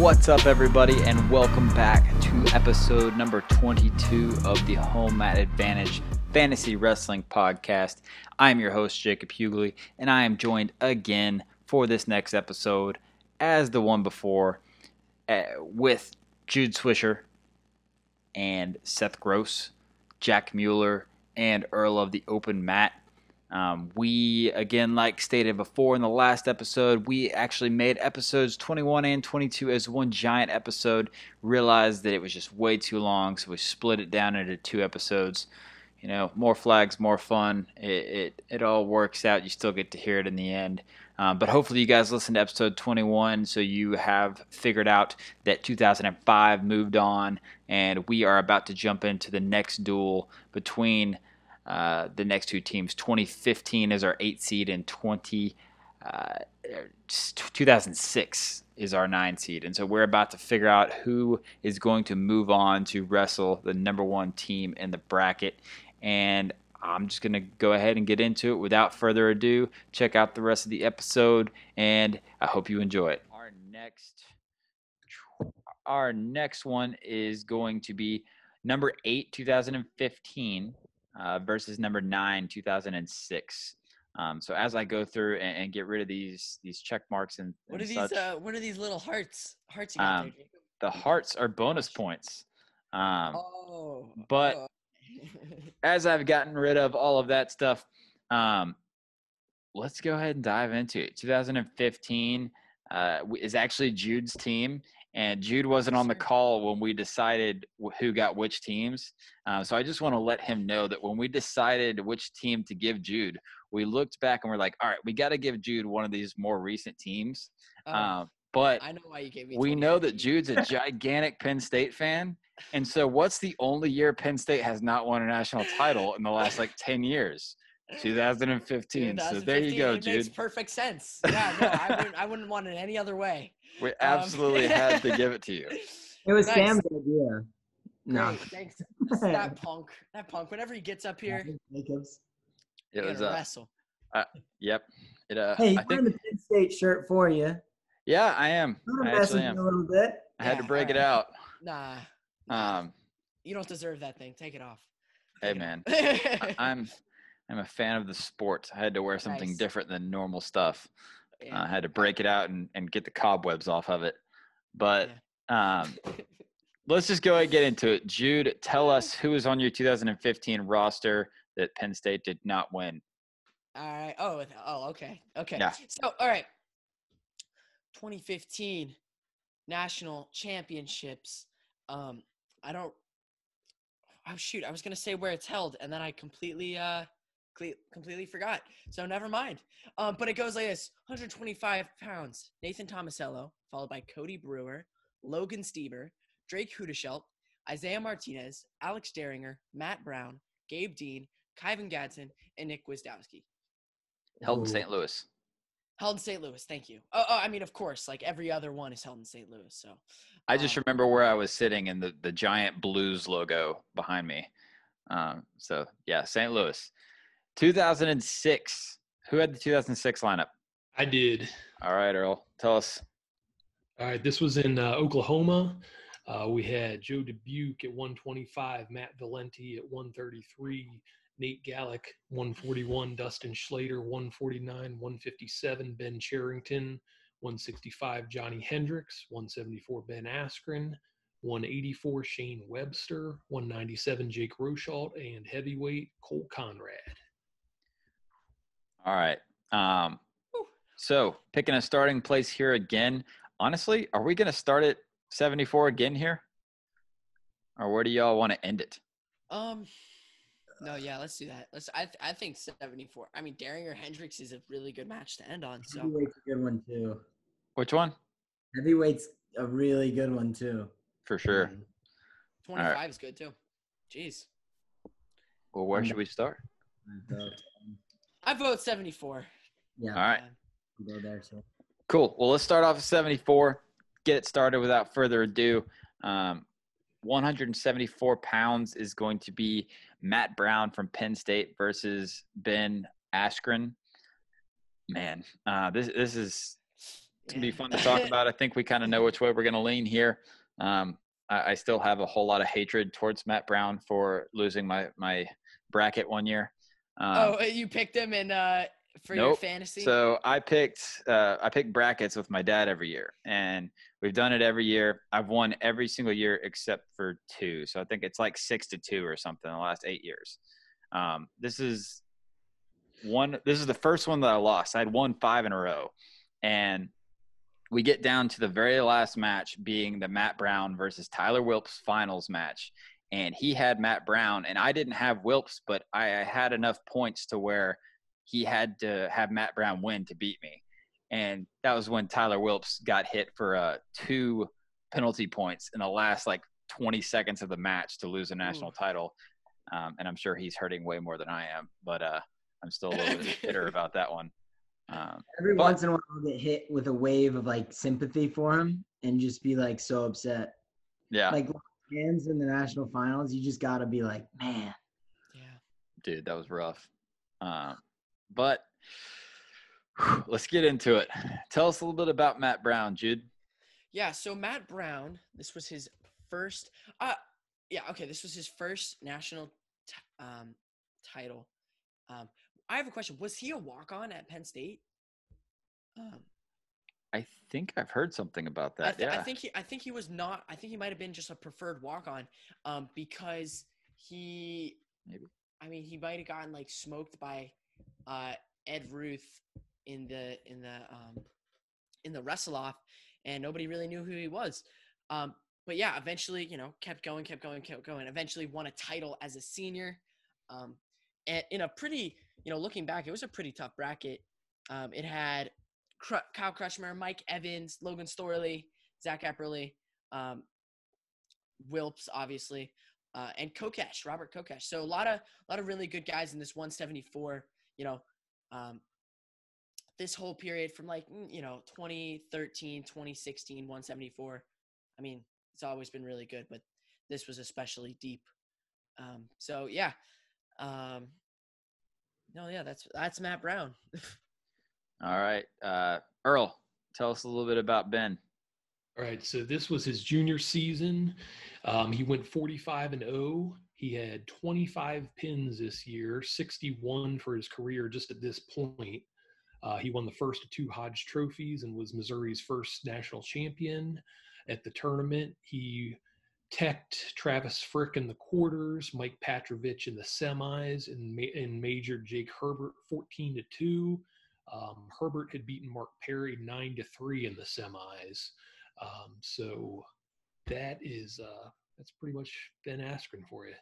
What's up, everybody, and welcome back to episode number 22 of the Home Mat Advantage Fantasy Wrestling Podcast. I'm your host, Jacob Hughley, and I am joined again for this next episode, as the one before, with Jude Swisher and Seth Gross, Jack Mueller, and Earl of the Open Mat. We, again, like stated before in the last episode, we actually made episodes 21 and 22 as one giant episode, realized that it was just way too long, so we split it down into two episodes. You know, more flags, more fun. It all works out. You still get to hear it in the end. But hopefully you guys listened to episode 21, so you have figured out that 2005 moved on, and we are about to jump into the next duel between the next two teams. 2015 is our 8 seed, and 2006 is our 9 seed. And so we're about to figure out who is going to move on to wrestle the number one team in the bracket. And I'm just going to go ahead and get into it without further ado. Check out the rest of the episode, and I hope you enjoy it. Our next one is going to be number 8, 2015. Versus number 9, 2006. So as I go through and get rid of these check marks and what are such, these? What are these little hearts? Hearts you got there, Jacob? The hearts are bonus points. But as I've gotten rid of all of that stuff, let's go ahead and dive into it. 2015 is actually Jude's team. And Jude wasn't on the call when we decided who got which teams. So I just want to let him know that when we decided which team to give Jude, we looked back and we're like, all right, we got to give Jude one of these more recent teams. But I know why you gave me. We know that Jude's a gigantic Penn State fan. And so what's the only year Penn State has not won a national title in the last like 10 years? 2015. So there you go, Jude. It makes perfect sense. Yeah, no, I wouldn't want it any other way. We absolutely had to give it to you. It was nice. Sam's idea. No, great, thanks. That punk. Whenever he gets up here, Jacobs. It was a wrestle. Yep. It. Hey, you're wearing the Penn State shirt for you. Yeah, I am. I actually am. A little bit. I had to break it out. Nah. You don't deserve that thing. Take it off. Hey, man. I'm a fan of the sport. I had to wear something different than normal stuff. I had to break it out and get the cobwebs off of it. But let's just go ahead and get into it. Jude, tell us who was on your 2015 roster that Penn State did not win. All right. Oh, okay. Okay. Yeah. So, all right. 2015 national championships. I was going to say where it's held, and then I completely forgot. So never mind. But it goes like this. 125 pounds. Nathan Tomasello, followed by Cody Brewer, Logan Stieber, Drake Hudeshelt, Isaiah Martinez, Alex Deringer, Matt Brown, Gabe Dean, Kyvan Gadsden, and Nick Wisdowski. Held in St. Louis. Held in St. Louis. Thank you. I mean, of course, like every other one is held in St. Louis. So I just remember where I was sitting and the giant Blues logo behind me. So yeah, St. Louis. 2006. Who had the 2006 lineup? I did. All right, Earl, tell us. All right, this was in Oklahoma. We had Joe Dubuque at 125, Matt Valenti at 133, Nate Gallick 141, Dustin Schlater 149, 157, Ben Charrington 165, Johnny Hendricks 174, Ben Askren 184, Shane Webster 197, Jake Rochalt, and heavyweight Cole Conrad. All right. So picking a starting place here again. Honestly, are we going to start at 74 again here? Or where do y'all want to end it? No, yeah, let's do that. I think 74. I mean, Deringer Hendricks is a really good match to end on. So. Heavyweight's a good one, too. Which one? Heavyweight's a really good one, too. For sure. 25 is good, too. Jeez. Well, where should we start? I vote 74. Yeah. All right. Go there, so. Cool. Well, let's start off at 74. Get it started without further ado. 174 pounds is going to be Matt Brown from Penn State versus Ben Askren. Man, this is It's going to be fun to talk about. I think we kind of know which way we're going to lean here. I still have a whole lot of hatred towards Matt Brown for losing my bracket one year. You picked him in for your fantasy? So I picked brackets with my dad every year, and we've done it every year. I've won every single year except for 2. So I think it's like 6-2 or something in the last 8 years. This is the first one that I lost. I had won 5 in a row, and we get down to the very last match being the Matt Brown versus Tyler Wilpes finals match. And he had Matt Brown, and I didn't have Wilpes, but I had enough points to where he had to have Matt Brown win to beat me. And that was when Tyler Wilpes got hit for 2 penalty points in the last like 20 seconds of the match to lose a national title. And I'm sure he's hurting way more than I am, but I'm still a little bit bitter about that one. Every once in a while I'll get hit with a wave of like sympathy for him and just be like so upset. Yeah. Like fans in the national finals, you just got to be like, man. Yeah. Dude, that was rough. But let's get into it. Tell us a little bit about Matt Brown, Jude. Yeah, so Matt Brown, this was his first national title. I have a question. Was he a walk-on at Penn State? I think I've heard something about that. I think he was not. I think he might have been just a preferred walk-on, because he. Maybe. I mean, he might have gotten like smoked by Ed Ruth in the wrestle-off, and nobody really knew who he was. But yeah, eventually, kept going. Eventually, won a title as a senior, and in a pretty. Looking back, it was a pretty tough bracket. It had Kyle Kretschmer, Mike Evans, Logan Storley, Zach Epperly, Wilpes, obviously, and Kokesh, Robert Kokesh. So a lot of really good guys in this 174. This whole period from 2013, 2016, 174. I mean, it's always been really good, but this was especially deep. So yeah. That's Matt Brown. All right. Earl, tell us a little bit about Ben. All right. So this was his junior season. He went 45-0. He had 25 pins this year, 61 for his career just at this point. He won the first of 2 Hodge trophies and was Missouri's first national champion at the tournament. He teched Travis Frick in the quarters, Mike Patrovich in the semis, and majored Jake Herbert 14-2. Herbert had beaten Mark Perry 9-3 in the semis. So that is that's pretty much Ben Askren for you.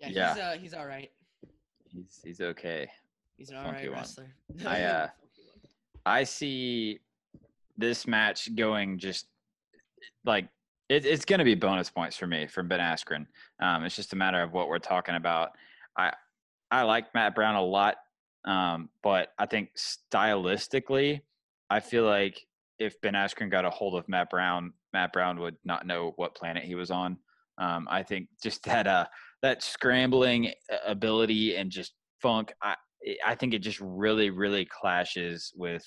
Yeah, yeah. He's all right. He's okay. He's an all right wrestler. I see this match going just like. It's going to be bonus points for me from Ben Askren. It's just a matter of what we're talking about. I like Matt Brown a lot, but I think stylistically, I feel like if Ben Askren got a hold of Matt Brown would not know what planet he was on. I think just that scrambling ability and just funk, I think it just really, really clashes with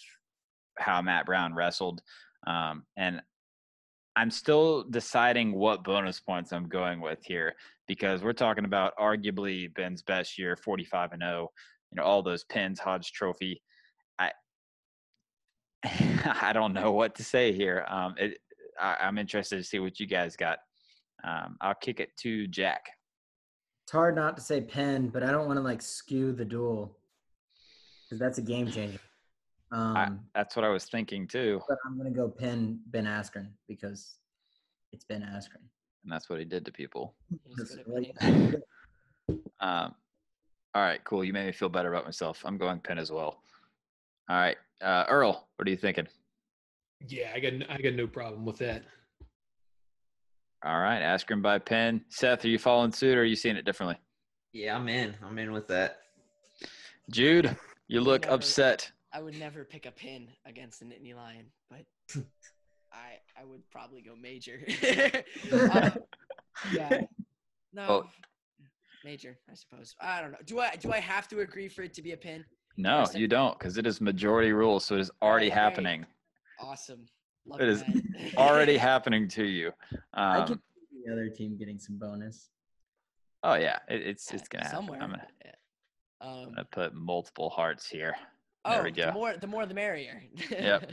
how Matt Brown wrestled. And I'm still deciding what bonus points I'm going with here, because we're talking about arguably Ben's best year, 45-0, all those pins, Hodge Trophy. I don't know what to say here. I'm interested to see what you guys got. I'll kick it to Jack. It's hard not to say Penn, but I don't want to skew the duel, because that's a game changer. That's what I was thinking too. But I'm going to go pin Ben Askren, because it's Ben Askren. And that's what he did to people. All right, cool. You made me feel better about myself. I'm going pin as well. All right. Earl, what are you thinking? Yeah, I got no problem with that. All right. Askren by pin. Seth, are you following suit or are you seeing it differently? Yeah, I'm in with that. Jude, you look upset. I would never pick a pin against an Nittany Lion, but I would probably go major. Major, I suppose. I don't know. Do I have to agree for it to be a pin? No, you don't, because it is majority rule, so it is already happening. Awesome. Love it is already happening to you. I can see the other team getting some bonus. Oh, yeah. It's going to happen. I'm going to put multiple hearts here. Oh, there we go. The more the merrier. Yep.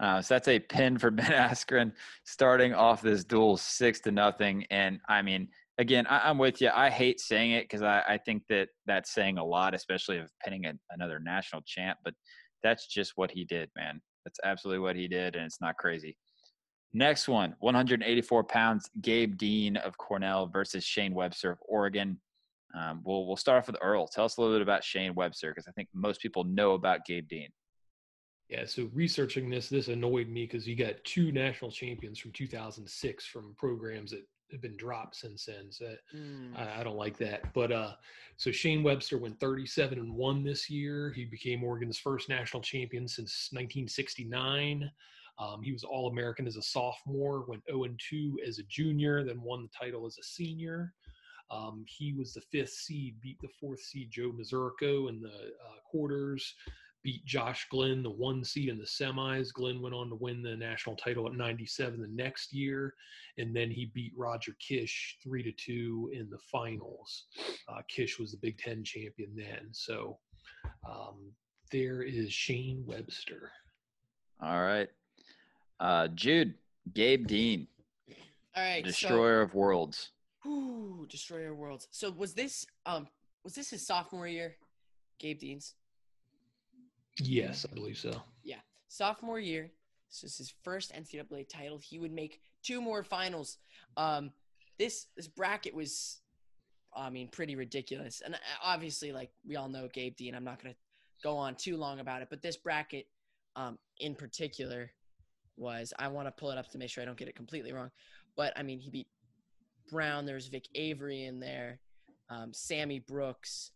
So that's a pin for Ben Askren, starting off this duel 6-0. And, I mean, again, I'm with you. I hate saying it because I think that that's saying a lot, especially of pinning another national champ. But that's just what he did, man. That's absolutely what he did, and it's not crazy. Next one, 184 pounds, Gabe Dean of Cornell versus Shane Webster of Oregon. We'll start off with Earl. Tell us a little bit about Shane Webster, because I think most people know about Gabe Dean. Yeah, so researching this annoyed me because you got two national champions from 2006 from programs that have been dropped since then. So I don't like that. But so Shane Webster went 37-1 this year. He became Oregon's first national champion since 1969. He was All-American as a sophomore, went 0-2 as a junior, then won the title as a senior. He was the 5th seed, beat the 4th seed Joe Mazurko in the quarters, beat Josh Glenn, the 1 seed in the semis. Glenn went on to win the national title at 97 the next year, and then he beat Roger Kish 3-2 in the finals. Kish was the Big Ten champion then. So there is Shane Webster. All right. Jude, Gabe Dean. All right. Destroyer of Worlds. Ooh, Destroyer of Worlds. So was this his sophomore year, Gabe Dean's? Yes, I believe so. Yeah. Sophomore year. This is his first NCAA title. He would make 2 more finals. This bracket was, I mean, pretty ridiculous. And obviously, like, we all know Gabe Dean. I'm not going to go on too long about it. But this bracket in particular was – I want to pull it up to make sure I don't get it completely wrong. But, I mean, he beat Brown. There's Vic Avery in there, Sammy Brooks,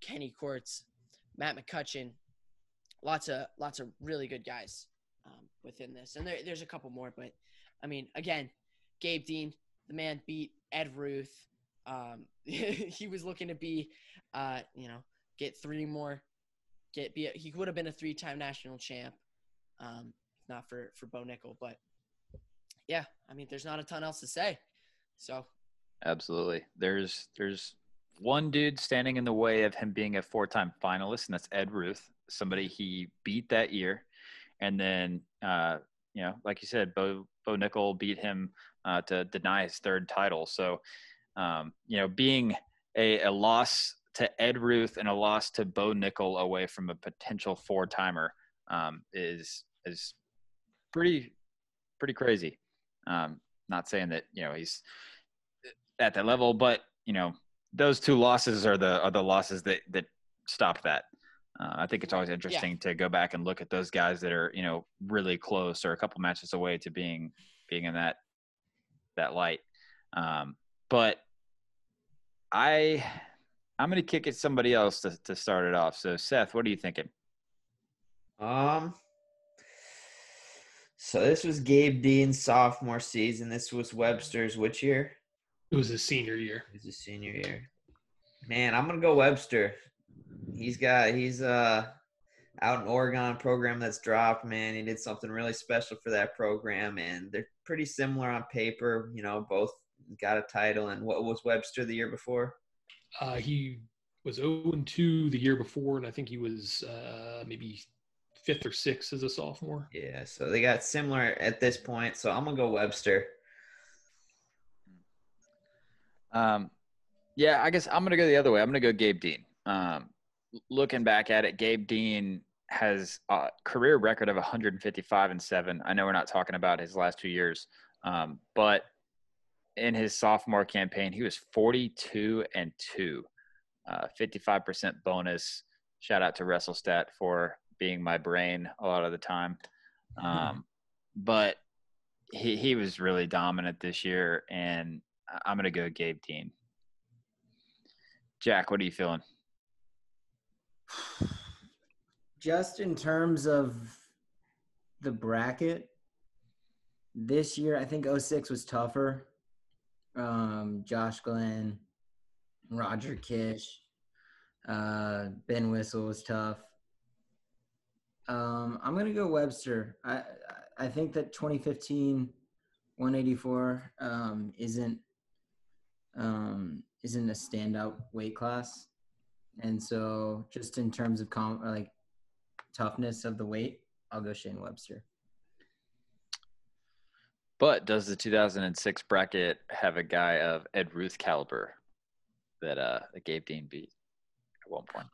Kenny Courts, Matt McCutcheon. Lots of really good guys within this. And there's a couple more. But, I mean, again, Gabe Dean, the man beat Ed Ruth. He was looking to be, get 3 more. He would have been a 3-time national champ, not for Bo Nickel. But, yeah, I mean, there's not a ton else to say. So, absolutely. There's one dude standing in the way of him being a 4-time finalist, and that's Ed Ruth. Somebody he beat that year, and then like you said, Bo Nickel beat him to deny his 3rd title. So being a loss to Ed Ruth and a loss to Bo Nickel away from a potential 4-timer is pretty crazy. Not saying that he's at that level, but those 2 losses are the losses that stop that. I think it's always interesting to go back and look at those guys that are, really close or a couple matches away to being in that light. But I'm going to kick it somebody else to start it off. So Seth, what are you thinking? So this was Gabe Dean's sophomore season. This was Webster's which year? It was his senior year. Man, I'm going to go Webster. He's out in Oregon, program that's dropped, man. He did something really special for that program, and they're pretty similar on paper. Both got a title. And what was Webster the year before? He was 0-2 the year before, and I think he was maybe 5th or 6th as a sophomore. Yeah, so they got similar at this point. So I'm going to go Webster. Yeah, I guess I'm going to go the other way. I'm going to go Gabe Dean. Looking back at it, Gabe Dean has a career record of 155-7. I know we're not talking about his last 2 years, but in his sophomore campaign, he was 42-2, 55% bonus. Shout out to WrestleStat for being my brain a lot of the time. But he was really dominant this year, and I'm going to go Gabe Dean. Jack, what are you feeling? Just in terms of the bracket, this year I think 2006 was tougher. Josh Glenn, Roger Kish. Ben Whistle was tough. I'm going to go Webster. I think that 2015 184 isn't a standout weight class. And so just in terms of toughness of the weight, I'll go Shane Webster. But does the 2006 bracket have a guy of Ed Ruth caliber that Gabe Dean beat at one point?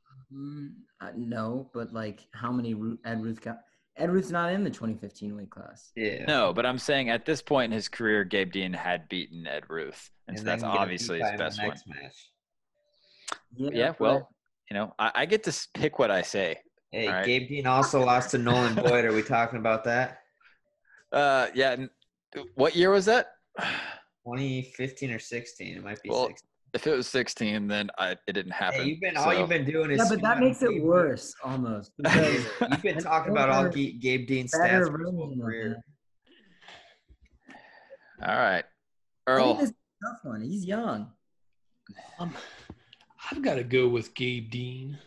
No, but how many Ed Ruth got? Ed Ruth's not in the 2015 weight class. Yeah. No, but I'm saying at this point in his career, Gabe Dean had beaten Ed Ruth, and so that's obviously his best one. Match. Yeah, well, I get to pick what I say. Hey, right? Gabe Dean also lost to Nolan Boyd. Are we talking about that? Yeah. What year was that? 2015 or 16. It might be 16. If it was 16, then it didn't happen. Hey, all you've been doing is – yeah, but that makes it worse almost. You've been talking about all Gabe Dean's stats for his whole career. All right. Earl. This is a tough one. He's young. I've got to go with Gabe Dean.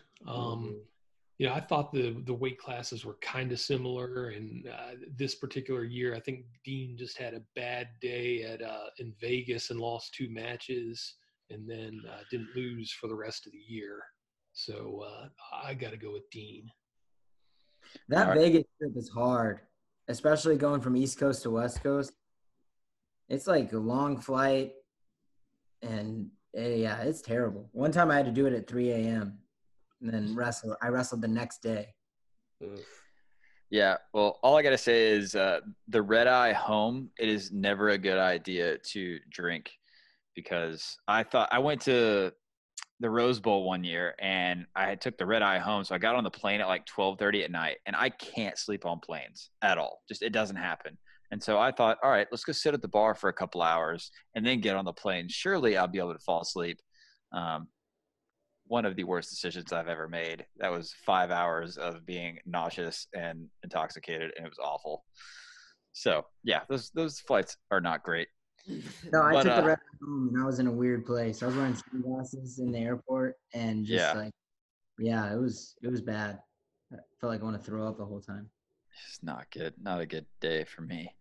I thought the weight classes were kind of similar, and this particular year I think Dean just had a bad day in Vegas and lost two matches, and then didn't lose for the rest of the year. So I got to go with Dean. That right. Vegas trip is hard, especially going from East Coast to West Coast. It's like a long flight, and yeah, it's terrible. One time I had to do it at 3 a.m. and then I wrestled the next day. Yeah, well, all I got to say is the red eye home, it is never a good idea to drink, because I went to the Rose Bowl one year and I took the red eye home. So I got on the plane at 12:30 at night, and I can't sleep on planes at all. Just, it doesn't happen. And so I thought, all right, let's go sit at the bar for a couple hours and then get on the plane. Surely I'll be able to fall asleep. One of the worst decisions I've ever made. That was 5 hours of being nauseous and intoxicated, and it was awful. So yeah, those flights are not great. No, I took the rest home, and I was in a weird place. I was wearing sunglasses in the airport, and just it was bad. I felt like I want to throw up the whole time. It's not good. Not a good day for me.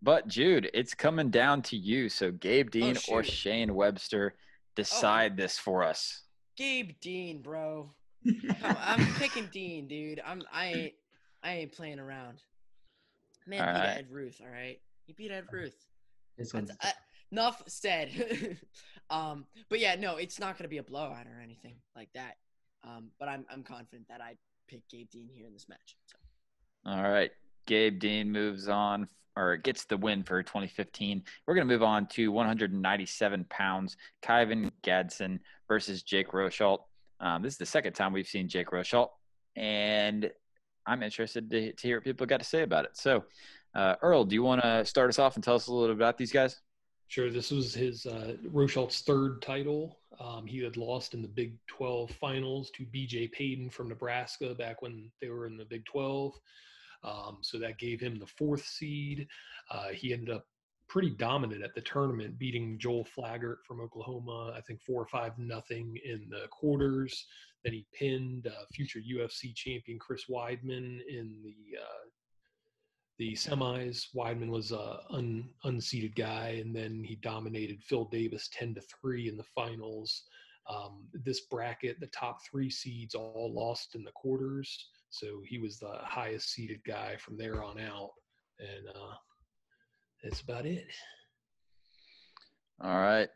But Jude, it's coming down to you. So Gabe Dean or Shane Webster, decide this for us. Gabe Dean, bro. I'm picking Dean, dude. I ain't playing around. Man, all right. Ed Ruth, all right. You beat Ed Ruth. Enough said. But yeah, no, it's not gonna be a blowout or anything like that. But I'm confident that I pick Gabe Dean here in this match. So. All right, Gabe Dean moves on, or gets the win for 2015. We're gonna move on to 197 pounds. Kyvan Gadsden versus Jake Rochalt. This is the second time we've seen Jake Rochalt, and I'm interested to hear what people got to say about it. So. Earl, do you want to start us off and tell us a little bit about these guys? Sure. This was his Rochalt's third title. He had lost in the Big 12 finals to B.J. Payton from Nebraska back when they were in the Big 12. So that gave him the fourth seed. He ended up pretty dominant at the tournament, beating Joel Flaggart from Oklahoma, I think 4 or 5-0 in the quarters. Then he pinned future UFC champion Chris Weidman in the semis. Weidman was an unseeded guy, and then he dominated Phil Davis 10-3 in the finals. This bracket, the top three seeds all lost in the quarters, so he was the highest seeded guy from there on out, and that's about it. All right.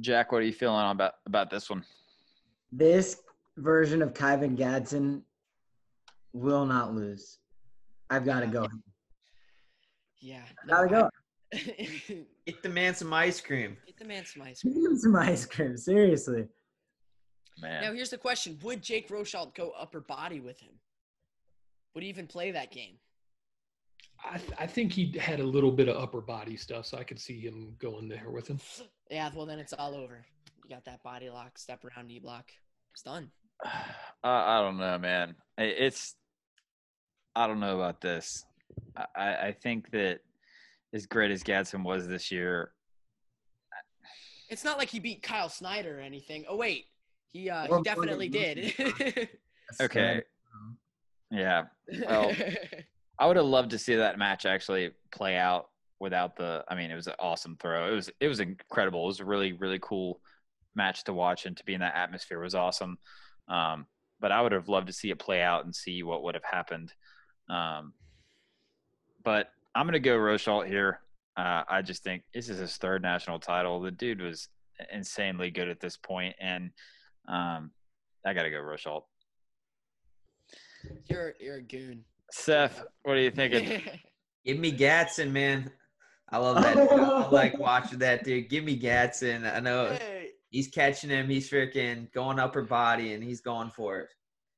Jack, what are you feeling about this one? This version of Kyvan Gadsden will not lose. I've got to go. Yeah. Gotta go. Get the man some ice cream. Seriously. Man. Now, here's the question. Would Jake Rochalt go upper body with him? Would he even play that game? I think he had a little bit of upper body stuff, so I could see him going there with him. Yeah, well, then it's all over. You got that body lock, step around, knee block. It's done. I don't know, man. I don't know about this. I think that as great as Gadsden was this year, it's not like he beat Kyle Snyder or anything. Oh, wait. He definitely did. Okay. Yeah. Well, I would have loved to see that match actually play out without the. I mean, it was an awesome throw. It was incredible. It was a really, really cool match to watch, and to be in that atmosphere was awesome. But I would have loved to see it play out and see what would have happened. But I'm going to go Rochalt here. I just think this is his third national title. The dude was insanely good at this point, and I got to go Rochalt. You're a goon. Seth, what are you thinking? Give me Gatson, man. I love that. I like watching that dude. Give me Gatson. I know he's catching him. He's freaking going upper body, and he's going for it.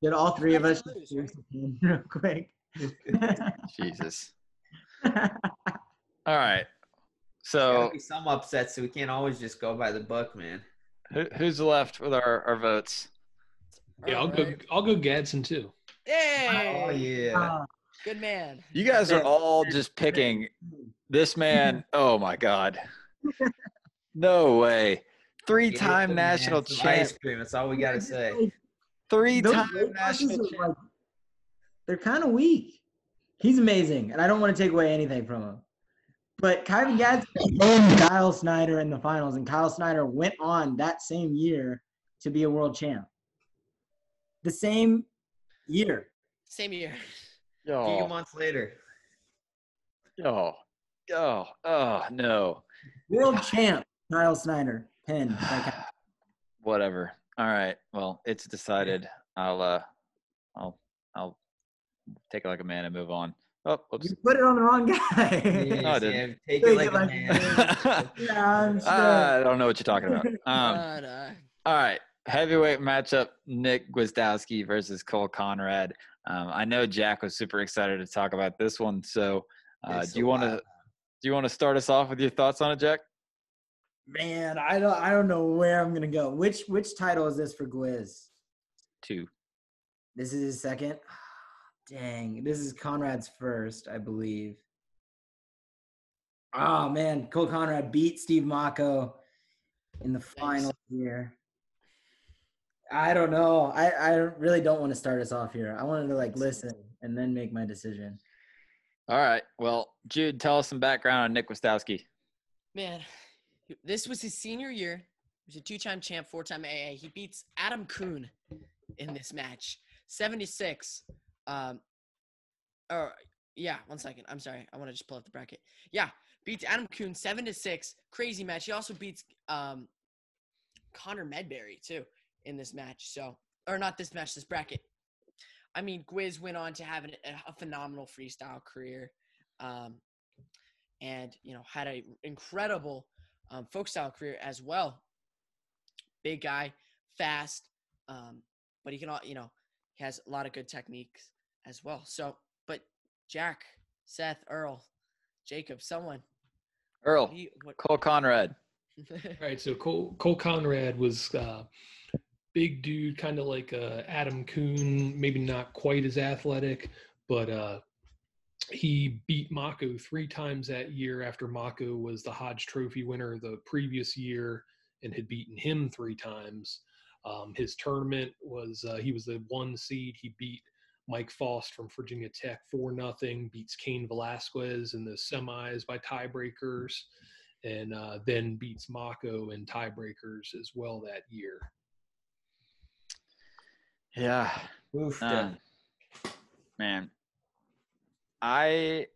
Did all three of us real quick? Jesus. All right. So there's gotta be some upsets, so we can't always just go by the book, man. Who's left with our votes? Yeah, I'll go Gadsden too. Hey! Oh yeah. Good man. You guys are all just picking this man. Oh my God. No way. Three-time national champ. Ice cream. That's all we gotta say. Three-time national champ. Like, they're kind of weak. He's amazing, and I don't want to take away anything from him. But Kyron Gadsden owned Kyle Snyder in the finals, and Kyle Snyder went on that same year to be a world champ. The same year. Same year. A few months later. No. World champ, Kyle Snyder. Pin. Whatever. All right. Well, it's decided. I'll take it like a man and move on. Oh, oops. You put it on the wrong guy. Yes, no, I didn't. Yeah, take it like a man. Yeah, I'm sure. I don't know what you're talking about. No. All right. Heavyweight matchup, Nick Gwizdowski versus Cole Conrad. I know Jack was super excited to talk about this one. So do you want to start us off with your thoughts on it, Jack? Man, I don't know where I'm gonna go. Which title is this for Gwiz? 2. This is his second. Dang, this is Conrad's first, I believe. Oh, man, Cole Conrad beat Steve Mocco in the final here. I don't know. I really don't want to start us off here. I wanted to, listen and then make my decision. All right. Well, Jude, tell us some background on Nick Gwizdowski. Man, this was his senior year. He was a 2-time champ, 4-time AA. He beats Adam Kuhn in this match, 76. One second. I'm sorry. I want to just pull up the bracket. Yeah, beats Adam Kuhn 7-6. Crazy match. He also beats Connor Medberry too in this match. So, or not this match, this bracket. I mean, Gwiz went on to have a phenomenal freestyle career, and had an incredible folk style career as well. Big guy, fast, but he can he has a lot of good techniques as well. So, but Jack, Seth, Earl, Jacob, someone. Earl, Cole Conrad. All right, so Cole Conrad was big dude, kind of like Adam Kuhn, maybe not quite as athletic, but he beat Mocco 3 times that year after Mocco was the Hodge Trophy winner the previous year and had beaten him 3 times. His tournament was he was the 1 seed. He beat Mike Faust from Virginia Tech 4-0, beats Cain Velasquez in the semis by tiebreakers, and then beats Mocco in tiebreakers as well that year. Yeah. Oof, man, I'm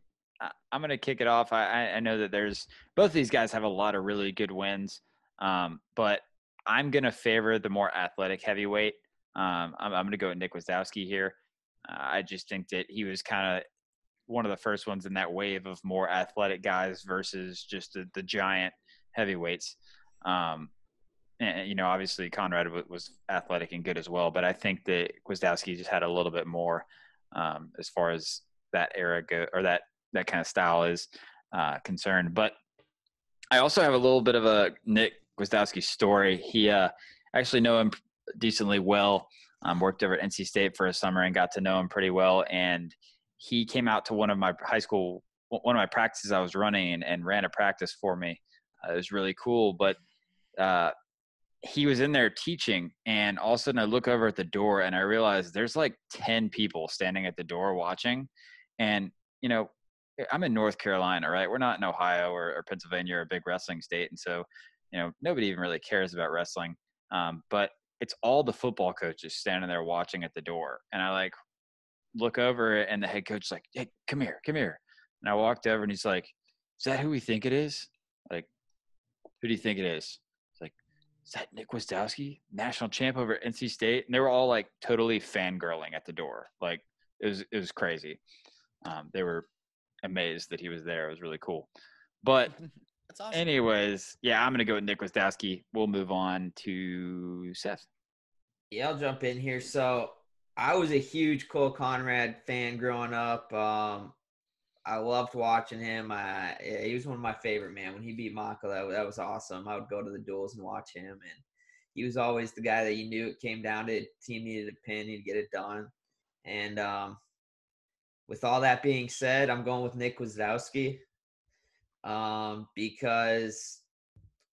going to kick it off. I know that there's – both of these guys have a lot of really good wins, but I'm going to favor the more athletic heavyweight. I'm going to go with Nick Gwizdowski here. I just think that he was kind of one of the first ones in that wave of more athletic guys versus just the giant heavyweights. And obviously Conrad was athletic and good as well, but I think that Gwizdowski just had a little bit more as far as that era go, or that kind of style is concerned. But I also have a little bit of a Nick Gwizdowski story. He actually know him decently well. Worked over at NC State for a summer and got to know him pretty well. And he came out to one of my practices I was running and ran a practice for me. It was really cool. But he was in there teaching, and all of a sudden I look over at the door and I realize there's like 10 people standing at the door watching. And, you know, I'm in North Carolina, right? We're not in Ohio or Pennsylvania or a big wrestling state. And so, you know, nobody even really cares about wrestling. But it's all the football coaches standing there watching at the door. And I like look over and the head coach is like, "Hey, come here, come here." And I walked over and he's like, "Is that who we think it is?" Like, "Who do you think it is?" It's like, "Is that Nick Wastowski, national champ over at NC State?" And they were all like totally fangirling at the door. Like it was crazy. They were amazed that he was there. It was really cool. But that's awesome. Anyways, yeah, I'm going to go with Nick Wastowski. We'll move on to Seth. Yeah, I'll jump in here. So I was a huge Cole Conrad fan growing up. I loved watching him. He was one of my favorite, man. When he beat Mako, that was awesome. I would go to the duels and watch him. And he was always the guy that you knew it came down to. The team needed a pin. He'd get it done. And with all that being said, I'm going with Nick Wastowski. Because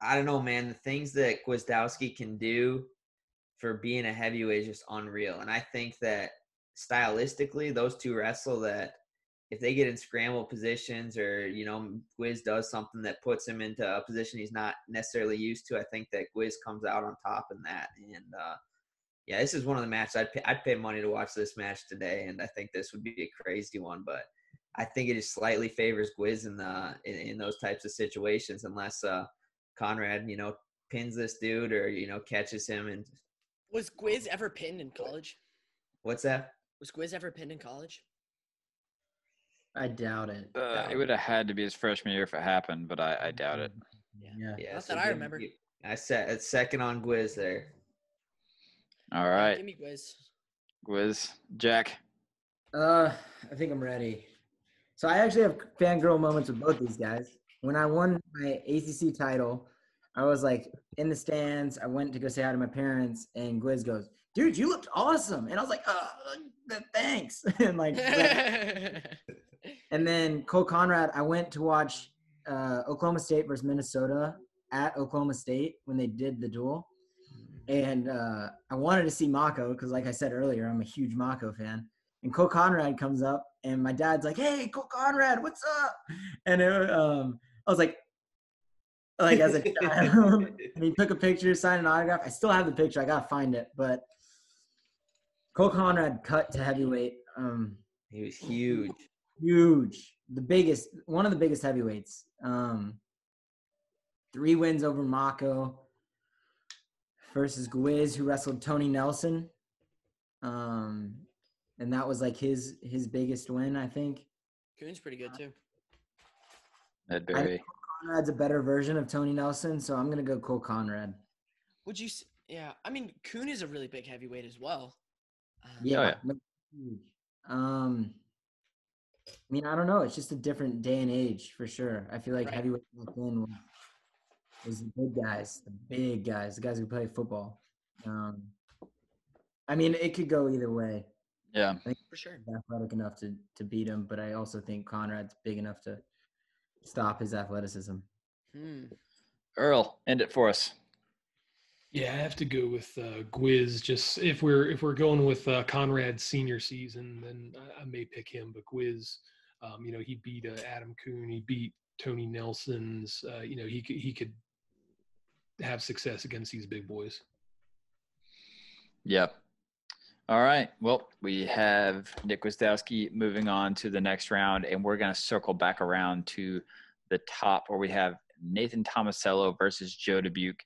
I don't know, man, the things that Gwizdowski can do for being a heavyweight is just unreal. And I think that stylistically, those two wrestle that if they get in scramble positions or, you know, Gwiz does something that puts him into a position he's not necessarily used to, I think that Gwiz comes out on top in that. And, yeah, this is one of the matches I'd pay money to watch this match today. And I think this would be a crazy one, but I think it just slightly favors Gwiz in those types of situations, unless Conrad, you know, pins this dude or, you know, catches him. And was Gwiz ever pinned in college? What's that? Was Gwiz ever pinned in college? I doubt it. It would have had to be his freshman year if it happened, but I doubt it. Yeah. Not so that I remember. I said it's second on Gwiz there. All right. Give me Gwiz. Gwiz. Jack. I think I'm ready. So I actually have fangirl moments with both these guys. When I won my ACC title, I was like in the stands. I went to go say hi to my parents, and Gwiz goes, "Dude, you looked awesome." And I was like, "Thanks." And like, and then Cole Conrad, I went to watch Oklahoma State versus Minnesota at Oklahoma State when they did the duel. And I wanted to see Mako because, like I said earlier, I'm a huge Mako fan. And Cole Conrad comes up, and my dad's like, "Hey, Cole Conrad, what's up?" And it, I was like as a child, and he took a picture, signed an autograph. I still have the picture. I got to find it. But Cole Conrad cut to heavyweight. He was huge. Huge. The biggest, one of the biggest heavyweights. 3 wins over Mako versus Gwiz, who wrestled Tony Nelson. And that was like his biggest win, I think. Coon's pretty good too. Medbury. Conrad's a better version of Tony Nelson, so I'm gonna go Cole Conrad. Would you? Yeah, I mean Coon is a really big heavyweight as well. Yeah. I mean, I don't know. It's just a different day and age for sure. I feel like heavyweight back then was the big guys, the guys who play football. I mean, it could go either way. Yeah, I think for sure. He's athletic enough to beat him, but I also think Conrad's big enough to stop his athleticism. Earl, end it for us. Yeah, I have to go with Gwiz. Just if we're going with Conrad's senior season, then I may pick him. But Gwiz, you know, he beat Adam Kuhn, he beat Tony Nelson's. You know, he could have success against these big boys. Yep. Yeah. All right. Well, we have Nick Wastowski moving on to the next round, and we're going to circle back around to the top where we have Nathan Tomasello versus Joe Dubuque.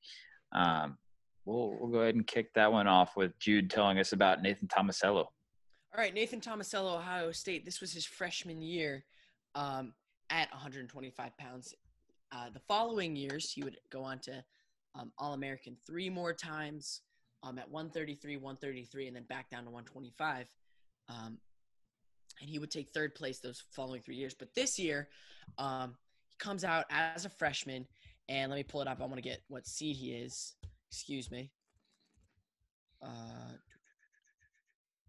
We'll go ahead and kick that one off with Jude telling us about Nathan Tomasello. All right. Nathan Tomasello, Ohio State. This was his freshman year at 125 pounds. The following years, he would go on to All-American 3 more times. At 133, and then back down to 125. And he would take third place those following 3 years. But this year, he comes out as a freshman. And let me pull it up. I want to get what seed he is. Excuse me.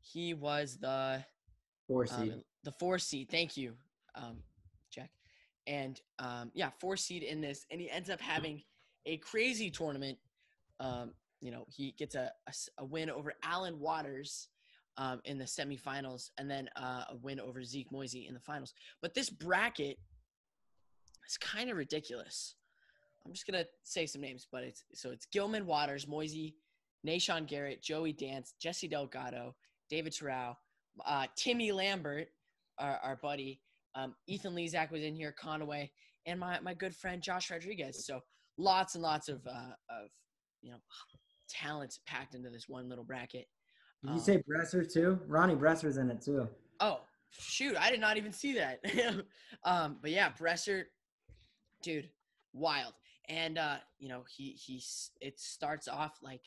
He was the 4 seed. The 4 seed. Thank you, Jack. And, yeah, 4 seed in this. And he ends up having a crazy tournament. he gets a win over Alan Waters in the semifinals, and then a win over Zeke Moisey in the finals. But this bracket is kind of ridiculous. I'm just gonna say some names, but it's Gilman, Waters, Moisey, Nahshon Garrett, Joey Dance, Jesse Delgado, David Terrell, Timmy Lambert, our buddy, Ethan Lezak was in here, Conaway, and my good friend Josh Rodriguez. So lots and lots of talents packed into this one little bracket. Did you say Bresser too? Ronnie Bresser's in it too. Oh shoot, I did not even see that. But yeah, Bresser, dude, wild. And it starts off like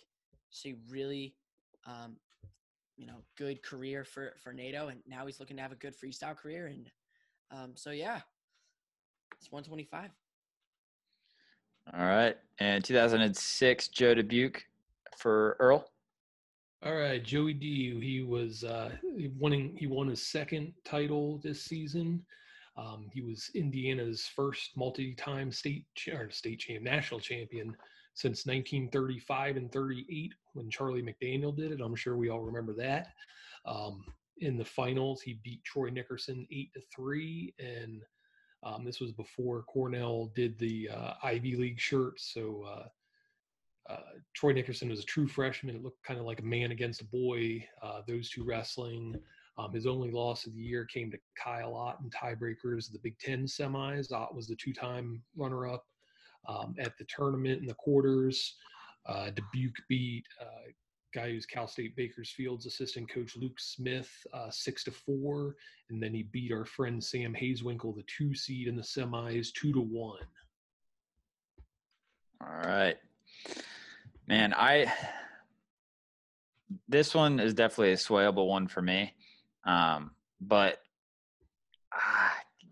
a really good career for Nato, and now he's looking to have a good freestyle career, and so yeah, it's 125. All right, and 2006, Joe Dubuque for Earl. All right, Joey D. He was He won his second title this season. He was Indiana's first multi-time national champion since 1935 and 38 when Charlie McDaniel did it. I'm sure we all remember that. In the finals, he beat Troy Nickerson 8-3, and this was before Cornell did the Ivy League shirt. So Troy Nickerson was a true freshman. It looked kind of like a man against a boy, those two wrestling. His only loss of the year came to Kyle Ott in tiebreakers of the Big Ten semis. Ott was the two-time runner-up at the tournament in the quarters. Dubuque beat guy who's Cal State Bakersfield's assistant coach Luke Smith 6-4, and then he beat our friend Sam Hazewinkle, the 2 seed in the semis, 2-1. All right, man. This one is definitely a swayable one for me, but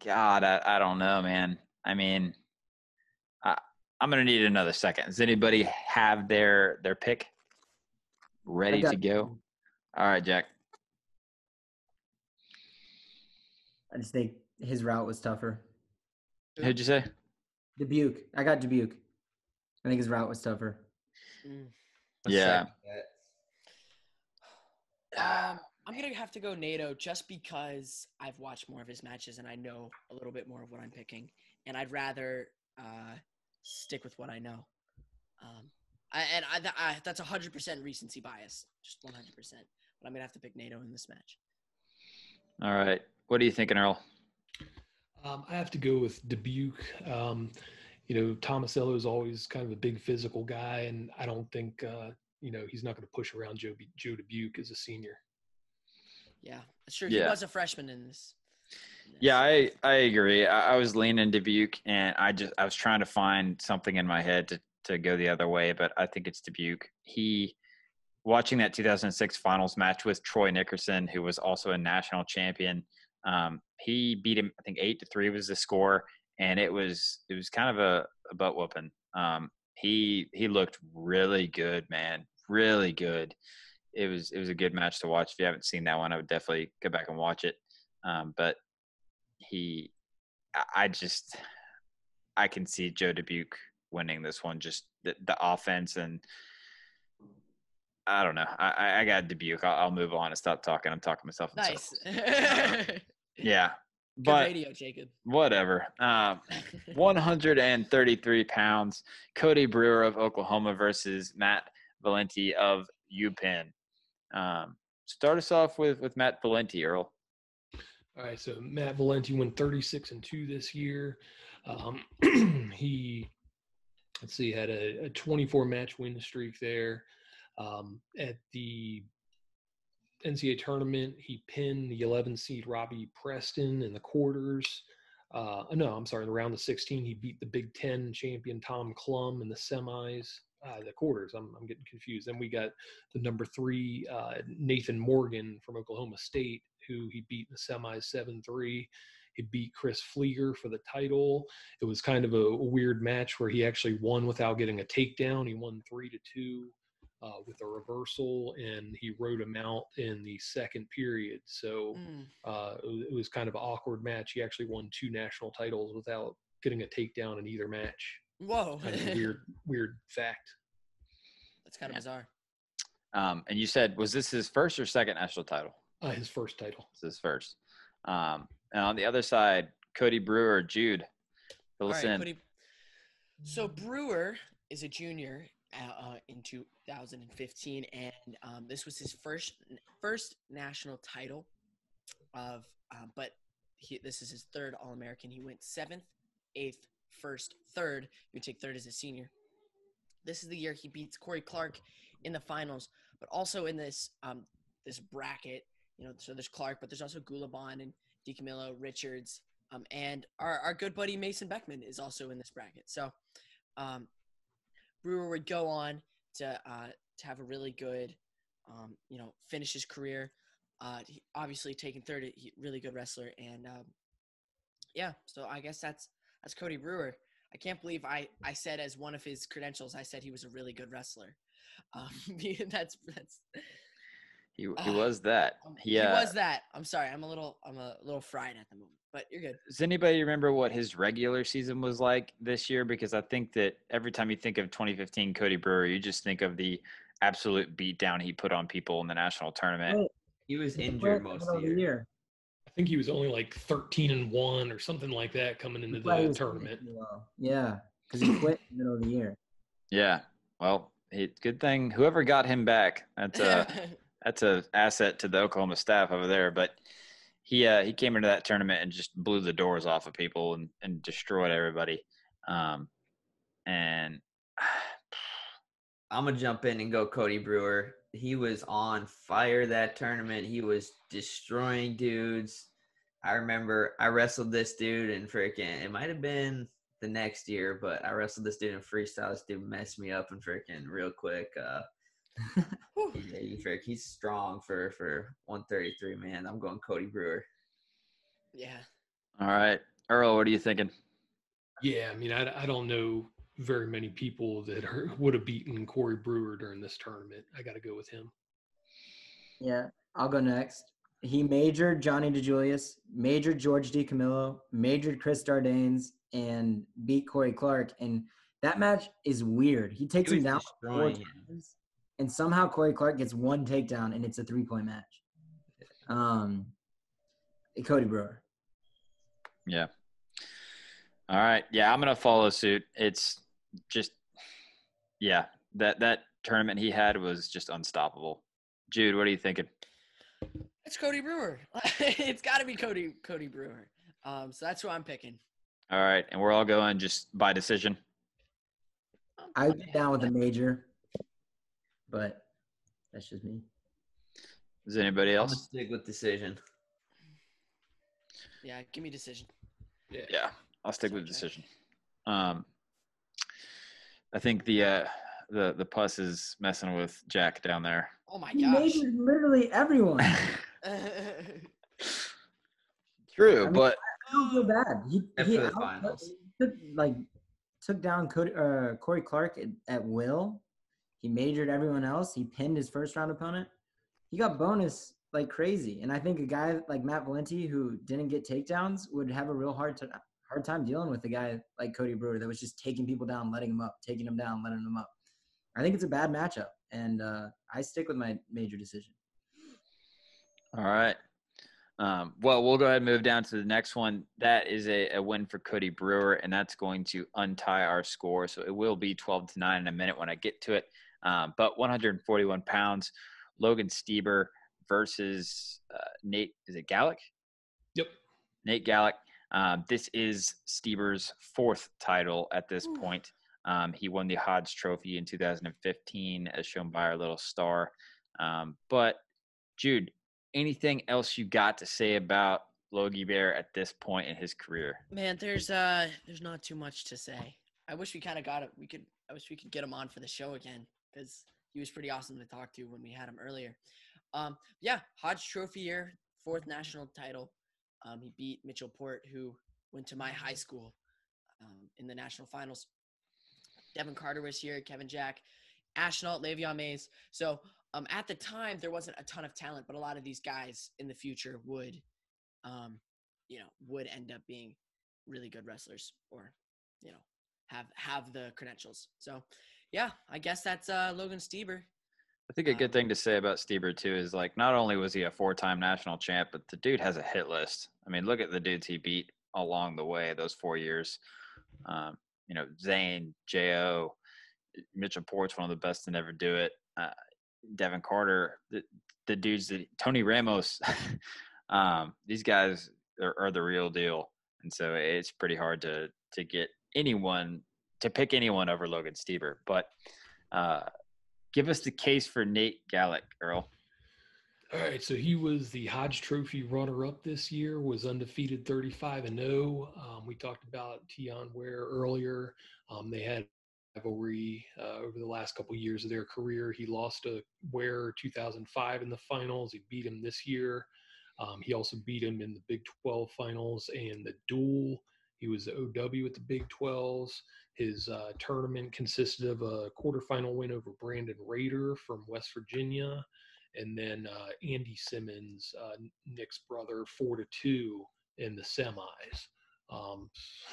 God, I don't know, man. I mean, I'm gonna need another second. Does anybody have their pick? Ready to go. All right, Jack. I just think his route was tougher. Who'd you say? Dubuque. I got Dubuque. I think his route was tougher. Yeah. I'm going to have to go Nato just because I've watched more of his matches and I know a little bit more of what I'm picking. And I'd rather stick with what I know. That's 100% recency bias, just 100%. But I'm gonna have to pick Nato in this match. All right, what are you thinking, Earl? I have to go with Dubuque. Tomasello is always kind of a big physical guy, and I don't think he's not going to push around Joe Dubuque as a senior. Yeah, sure. Yeah. He was a freshman in this. Yeah, I agree. I was leaning Dubuque, and I was trying to find something in my head to go the other way, but I think it's Dubuque. Watching that 2006 finals match with Troy Nickerson, who was also a national champion, he beat him, I think 8-3 was the score. And it was kind of a butt whooping. He looked really good, man, really good. It was a good match to watch. If you haven't seen that one, I would definitely go back and watch it. But I can see Joe Dubuque winning this one, just the offense, and I don't know. I got Dubuque. I'll move on and stop talking. I'm talking myself. Nice. Yeah. But good radio, Jacob. Whatever. 133 pounds. Cody Brewer of Oklahoma versus Matt Valenti of UPenn. Start us off with Matt Valenti, Earl. All right. So Matt Valenti went 36-2 this year. He had a 24-match win streak there. At the NCAA tournament, he pinned the 11-seed Robbie Preston in the quarters. In the round of 16, he beat the Big Ten champion Tom Klum in the semis. The quarters, I'm getting confused. Then we got the number 3, Nathan Morgan from Oklahoma State, who he beat in the semis 7-3. He beat Chris Fleeger for the title. It was kind of a weird match where he actually won without getting a takedown. He won 3-2 with a reversal, and he rode him out in the second period. So it was kind of an awkward match. He actually won 2 national titles without getting a takedown in either match. Whoa. Kind of weird fact. It's kind of bizarre. And you said, was this his first or second national title? His first title. It's his first. And on the other side, Cody Brewer, Jude. Fill us in. Cody. So Brewer is a junior in 2015, and this was his first national title. But this is his third All-American. He went 7th, 8th, 1st, 3rd. You would take 3rd as a senior. This is the year he beats Corey Clark in the finals, but also in this this bracket, you know, so there's Clark, but there's also Gulabon and DiCamillo, Richards, and our good buddy Mason Beckman is also in this bracket. So Brewer would go on to have a really good, finish his career. He obviously taking third, really good wrestler, and so I guess that's Cody Brewer. I can't believe I said as one of his credentials, I said he was a really good wrestler. That's he was that. Yeah. He was that. I'm sorry. I'm a little fried at the moment, but you're good. Does anybody remember what his regular season was like this year? Because I think that every time you think of 2015 Cody Brewer, you just think of the absolute beatdown he put on people in the national tournament. Right. He was injured most of the year. I think he was only like 13-1 or something like that coming into the tournament. Yeah, because he quit in the middle of the year. Yeah. Well, good thing whoever got him back. That's a asset to the Oklahoma staff over there. But he came into that tournament and just blew the doors off of people and destroyed everybody. And I'm gonna jump in and go Cody Brewer. He was on fire that tournament. He was destroying dudes. I remember I wrestled this dude in it might have been the next year, but I wrestled this dude in freestyle. This dude messed me up and real quick. He's strong for 133, man. I'm going Cody Brewer. Yeah. All right. Earl, what are you thinking? Yeah, I mean, I don't know very many people that would have beaten Corey Brewer during this tournament. I got to go with him. Yeah, I'll go next. He majored Johnny DeJulius, majored George DiCamillo, majored Chris Dardanes, and beat Corey Clark. And that match is weird. He takes him down 4 times, and somehow Corey Clark gets 1 takedown, and it's a 3-point match. Cody Brewer. Yeah. All right. Yeah, I'm going to follow suit. It's just, yeah, that tournament he had was just unstoppable. Jude, what are you thinking? It's Cody Brewer. It's got to be Cody Brewer. So that's who I'm picking. All right. And we're all going just by decision. I was down with a major, but that's just me. Is anybody else? I'm gonna stick with decision. Yeah, give me decision. Yeah. I'll stick with decision. I think the puss is messing with Jack down there. Oh my gosh! Maybe literally everyone. True, but I don't feel bad. He the finals. Took down Corey Clark at will. He majored everyone else. He pinned his first round opponent. He got bonus like crazy, and I think a guy like Matt Valenti who didn't get takedowns would have a real hard time dealing with a guy like Cody Brewer that was just taking people down, letting them up, taking them down, letting them up. I think it's a bad matchup, and I stick with my major decision. All right. Well, we'll go ahead and move down to the next one. That is a win for Cody Brewer, and that's going to untie our score. So it will be 12-9 in a minute when I get to it. But 141 pounds, Logan Stieber versus Nate – is it Gallick? Yep. Nate Gallick. This is Stieber's 4th title at this point. He won the Hodge Trophy in 2015, as shown by our little star. But, Jude, anything else you got to say about Logie Bear at this point in his career? Man, there's not too much to say. I wish we kind of got it. I wish we could get him on for the show again because he was pretty awesome to talk to when we had him earlier. Hodge Trophy year, 4th national title. He beat Mitchell Port, who went to my high school in the national finals. Devin Carter was here, Kevin Jack, Ashnault, Le'Veon Mays. So at the time, there wasn't a ton of talent, but a lot of these guys in the future would end up being really good wrestlers or, have the credentials. So yeah, I guess that's Logan Steber. I think a good thing to say about Steber too is, like, not only was he a four-time national champ, but the dude has a hit list. I mean, look at the dudes he beat along the way those 4 years. You know, Zane, J.O., Mitchell Port's one of the best to never do it. Devin Carter, the dudes that – Tony Ramos. These guys are the real deal. And so it's pretty hard to get anyone – to pick anyone over Logan Steber. But give us the case for Nate Gallick, Earl. All right, so he was the Hodge Trophy runner-up this year, was undefeated 35-0. We talked about Tion Ware earlier. They had rivalry over the last couple years of their career. He lost to Ware 2005 in the finals. He beat him this year. He also beat him in the Big 12 finals and the duel. He was the OW at the Big 12s. His tournament consisted of a quarterfinal win over Brandon Rader from West Virginia, and then Andy Simmons, Nick's brother, 4-2 in the semis.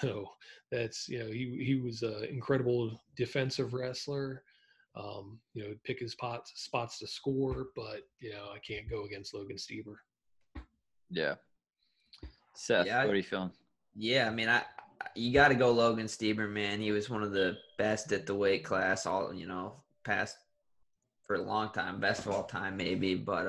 So that's, you know, he was an incredible defensive wrestler. You know, pick his spots to score, but, you know, I can't go against Logan Steber. Yeah. Seth, what are you feeling? Yeah, I mean, you got to go Logan Steber, man. He was one of the best at the weight class, all, you know, past – for a long time, best of all time maybe, but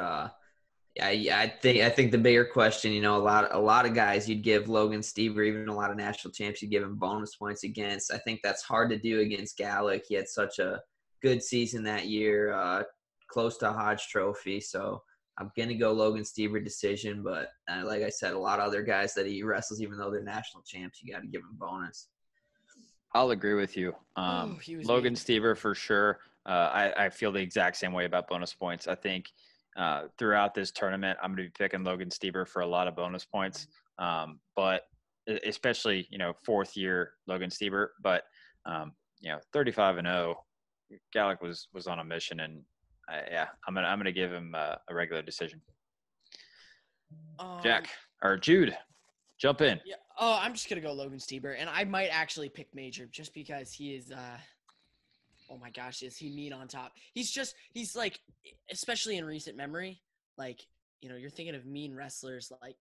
I think the bigger question, you know, a lot of guys you'd give Logan Steber, even a lot of national champs, you'd give him bonus points against. I think that's hard to do against Gallick. He had such a good season that year, close to Hodge Trophy, so I'm gonna go Logan Steber decision. But like I said, a lot of other guys that he wrestles, even though they're national champs, you got to give him bonus. I'll agree with you. Logan Steber for sure. I feel the exact same way about bonus points. I think throughout this tournament, I'm going to be picking Logan Steber for a lot of bonus points, but especially, you know, fourth year Logan Steber. But, you know, 35-0, Gallick was on a mission, and I'm going to give him a regular decision. Jack or Jude, jump in. Yeah. Oh, I'm just going to go Logan Steber, and I might actually pick Major just because he is oh my gosh, is he meat on top? He's like, especially in recent memory, like, you know, you're thinking of mean wrestlers, like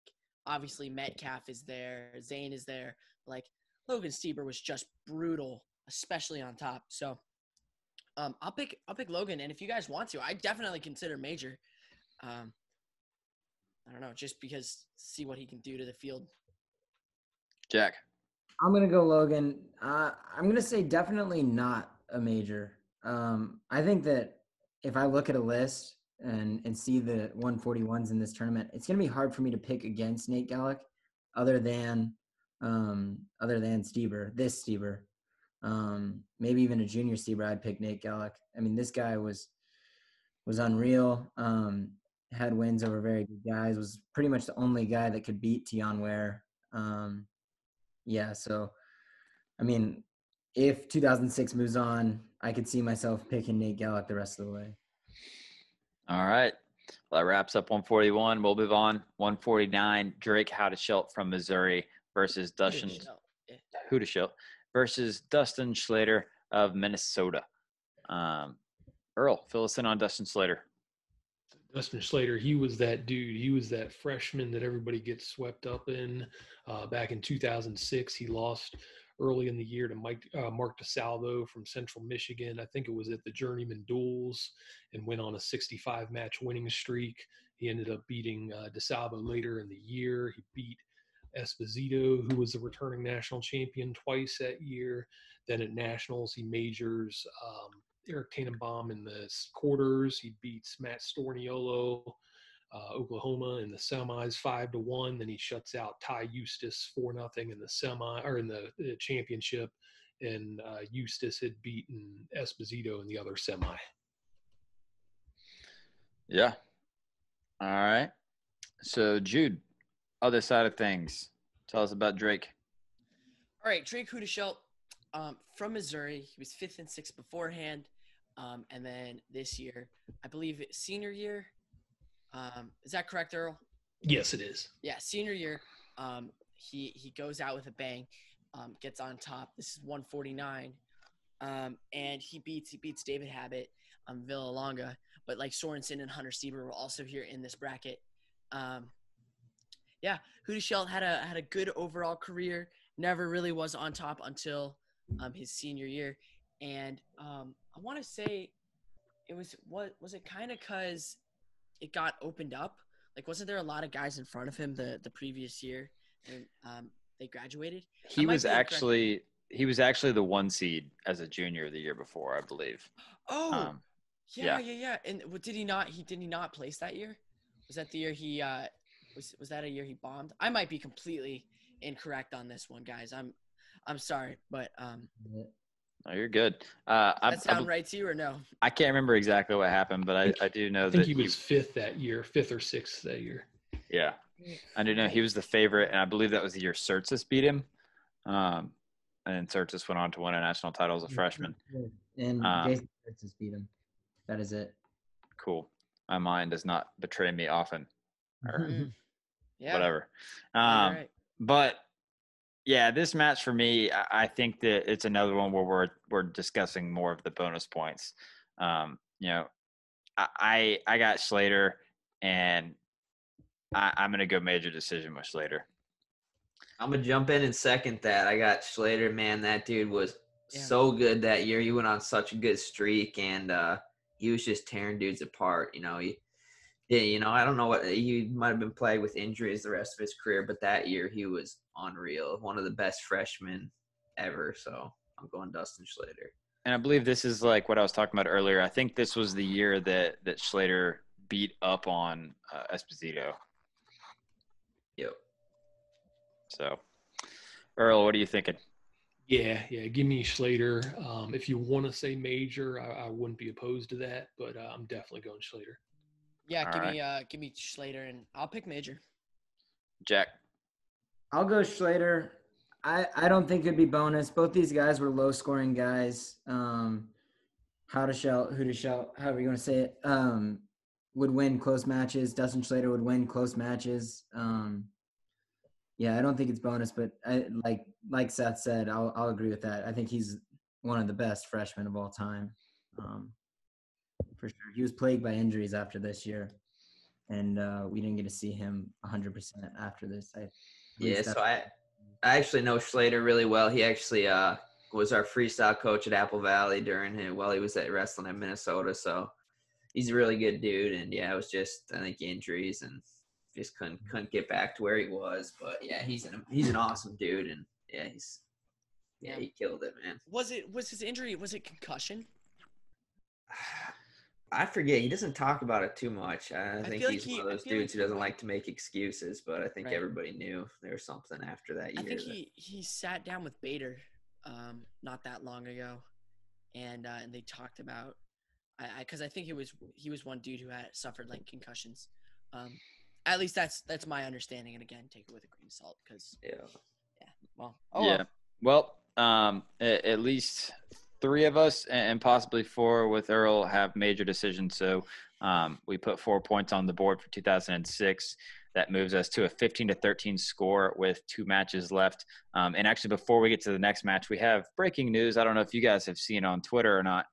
obviously Metcalf is there, Zane is there, like Logan Steber was just brutal, especially on top. So I'll pick Logan, and if you guys want to, I definitely consider Major. I don't know, just because see what he can do to the field. Jack. I'm gonna go Logan. I'm gonna say definitely not a Major. I think that if I look at a list and see the 141s in this tournament, it's going to be hard for me to pick against Nate Gallick other than Steber, this Steber. Maybe even a junior Steber, I'd pick Nate Gallick. I mean, this guy was unreal, had wins over very good guys, was pretty much the only guy that could beat Tion Ware. So, I mean, if 2006 moves on, I could see myself picking Nate Gallick the rest of the way. All right. Well, that wraps up 141. We'll move on. 149, Drake Hudeshelt from Missouri versus Dustin Schlater of Minnesota. Earl, fill us in on Dustin Schlater. Dustin Schlater, he was that dude. He was that freshman that everybody gets swept up in. Back in 2006, he lost – early in the year to Mark DeSalvo from Central Michigan. I think it was at the Journeyman Duels, and went on a 65-match winning streak. He ended up beating DeSalvo later in the year. He beat Esposito, who was the returning national champion, twice that year. Then at Nationals, he majors Eric Tannenbaum in the quarters. He beats Matt Storniolo, Oklahoma, in the semis 5-1. Then he shuts out Ty Eustace 4-0 in the semi, or in the championship, and Eustace had beaten Esposito in the other semi. Yeah. All right. So Jude, other side of things, tell us about Drake. All right, Drake Hudeshelt, from Missouri. He was 5th and 6th beforehand, and then this year, I believe senior year. Is that correct, Earl? Yes, it is. Yeah, senior year, he goes out with a bang, gets on top. This is 149. And he beats David Habbett, Villalonga, but like Sorensen and Hunter Steber were also here in this bracket. Yeah, Hudeshelt had a good overall career. Never really was on top until his senior year, and I want to say it was it kind of because it got opened up. Like, wasn't there a lot of guys in front of him the previous year, and they graduated? He was actually the 1 seed as a junior the year before, I believe. Oh, yeah. And did he not place that year? Was that the year he was that a year he bombed? I might be completely incorrect on this one, guys. I'm sorry, but no, you're good. Does that sound right to you or no? I can't remember exactly what happened, but I do know that he was fifth that year, fifth or sixth that year. Yeah, I do know he was the favorite, and I believe that was the year Surtsas beat him. And then Surtsas went on to win a national title as a freshman. And Jason Surtsas beat him. That is it. Cool. My mind does not betray me often. Or whatever. Right. But yeah, this match for me, I think that it's another one where we're discussing more of the bonus points. I got Slater, and I'm gonna go major decision with Slater. I'm going to jump in and second that. I got Schlatter, man. That dude was so good that year. He went on such a good streak, and he was just tearing dudes apart. You know, I don't know what – he might have been plagued with injuries the rest of his career, but that year he was unreal, one of the best freshmen ever. So I'm going Dustin Schlatter. And I believe this is like what I was talking about earlier. I think this was the year that Schlatter beat up on Esposito. Yep. So, Earl, what are you thinking? Yeah, give me Schlatter. If you want to say major, I wouldn't be opposed to that, but I'm definitely going Schlatter. Yeah, give me Schlatter, and I'll pick major. Jack? I'll go Schlatter. I don't think it'd be bonus. Both these guys were low-scoring guys. Hudeshelt, however you want to say it, would win close matches. Dustin Schlatter would win close matches. Yeah, I don't think it's bonus, but like Seth said, I'll agree with that. I think he's one of the best freshmen of all time, for sure. He was plagued by injuries after this year, and we didn't get to see him 100% after this. I actually know Schlatter really well. He actually was our freestyle coach at Apple Valley while he was at wrestling at Minnesota. So he's a really good dude, and yeah, it was just I think injuries and. Just couldn't get back to where he was, but yeah, he's an awesome dude, and yeah, he killed it, man. Was his injury? Was it concussion? I forget. He doesn't talk about it too much. I think he's one of those dudes who doesn't like to make excuses, but I think everybody knew there was something after that year. I think he sat down with Bader not that long ago, and they talked about because I think he was one dude who had suffered like concussions. At least that's my understanding, and again, take it with a grain of salt, because at least 3 of us and possibly 4 with Earl have major decisions. So we put 4 points on the board for 2006. That moves us to a 15-13 score with 2 matches left. And actually, before we get to the next match, we have breaking news. I don't know if you guys have seen on Twitter or not,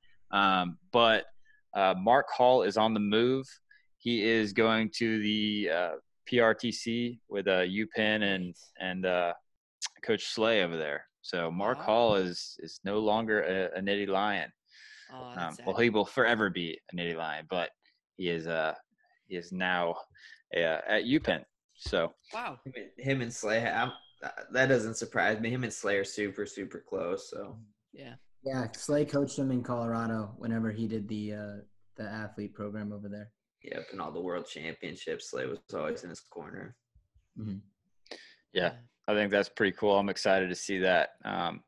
but Mark Hall is on the move. He is going to the PRTC with UPenn and Coach Slay over there. So Mark Hall is no longer a Nittany Lion. Well, he will forever be a Nittany Lion, but he is now at UPenn. So wow, him and Slay. That doesn't surprise me. Him and Slay are super super close. So yeah. Slay coached him in Colorado whenever he did the athlete program over there. Yep, and all the world championships, Slay was always in his corner. Mm-hmm. Yeah, I think that's pretty cool. I'm excited to see that. I'm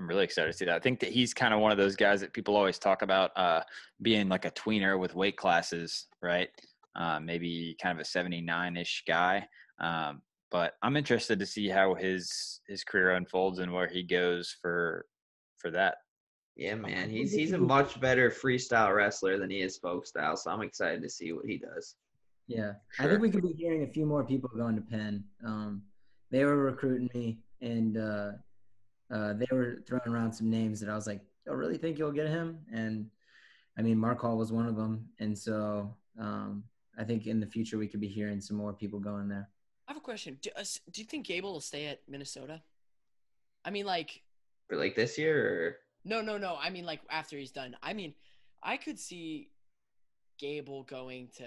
really excited to see that. I think that he's kind of one of those guys that people always talk about being like a tweener with weight classes, right? Maybe kind of a 79-ish guy. But I'm interested to see how his career unfolds and where he goes for that. Yeah, man, he's a much better freestyle wrestler than he is folk style, so I'm excited to see what he does. Yeah, sure. I think we could be hearing a few more people going to Penn. They were recruiting me, and they were throwing around some names that I was like, they'll really think you'll get him. And I mean, Mark Hall was one of them. And so I think in the future, we could be hearing some more people going there. I have a question. Do you think Gable will stay at Minnesota? I mean, like. For like this year? Or? No. I mean, like after he's done. I mean, I could see Gable going to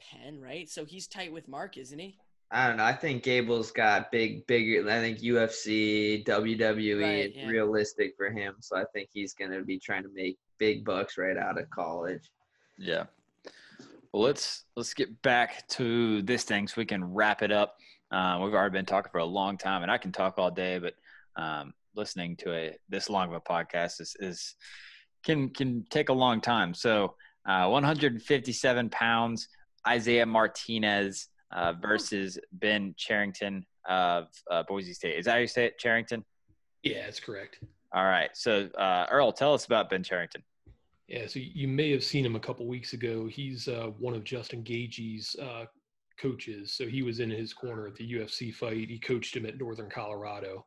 Penn, right? So he's tight with Mark, isn't he? I don't know. I think Gable's got bigger. I think UFC, WWE is realistic for him. So I think he's going to be trying to make big bucks right out of college. Yeah. Well, let's get back to this thing so we can wrap it up. We've already been talking for a long time, and I can talk all day, but listening to this long of a podcast can take a long time. So 157 pounds, Isaiah Martinez versus Ben Cherington of Boise State. Is that how you say it, Cherington? Yeah, that's correct. All right. So, Earl, tell us about Ben Cherington. Yeah, so you may have seen him a couple weeks ago. He's one of Justin Gage's coaches. So he was in his corner at the UFC fight. He coached him at Northern Colorado.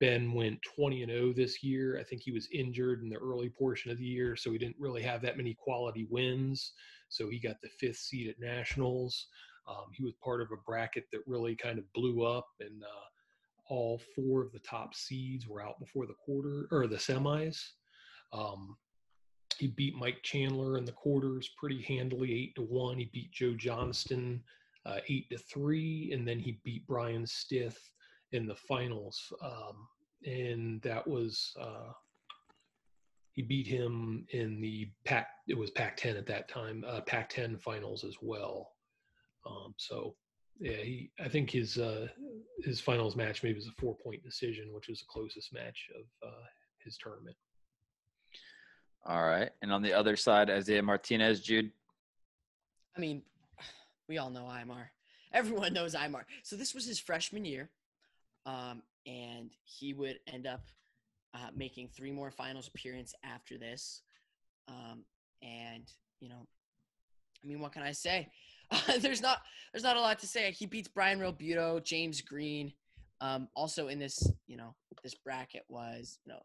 Ben went 20-0 this year. I think he was injured in the early portion of the year, so he didn't really have that many quality wins. So he got the 5th seed at Nationals. He was part of a bracket that really kind of blew up, and all 4 of the top seeds were out before the quarter or the semis. He beat Mike Chandler in the quarters pretty handily, 8-1. He beat Joe Johnston 8-3, and then he beat Brian Stith in the finals. And that was he beat him in the Pac-10 at that time, Pac-10 finals as well. So yeah, I think his finals match maybe was a 4-point decision, which was the closest match of his tournament. All right. And on the other side, Isaiah Martinez, Jude. I mean, we all know Imar. Everyone knows Imar. So this was his freshman year, and he would end up making 3 more finals appearances after this. And, you know, I mean, what can I say? There's not a lot to say. He beats Brian Realbuto, James Green. Also in this, you know, this bracket was, you know,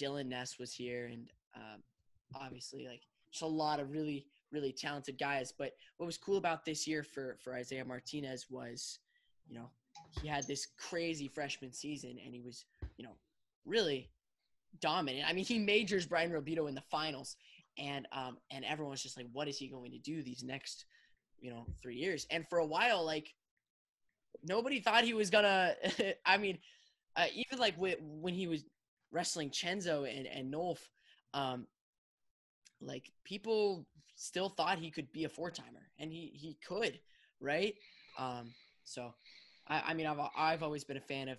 Dylan Ness was here, and obviously, like, just a lot of really, really talented guys. But what was cool about this year for Isaiah Martinez was, you know, he had this crazy freshman season, and he was, you know, really dominant. I mean, he majors Brian Realbuto in the finals, and everyone's just like, what is he going to do these next, you know, 3 years? And for a while, like, nobody thought he was gonna. I mean, even like when he was wrestling Chenzo and Nolf, like, people still thought he could be a 4-timer, and he could, right? So, I mean, I've always been a fan of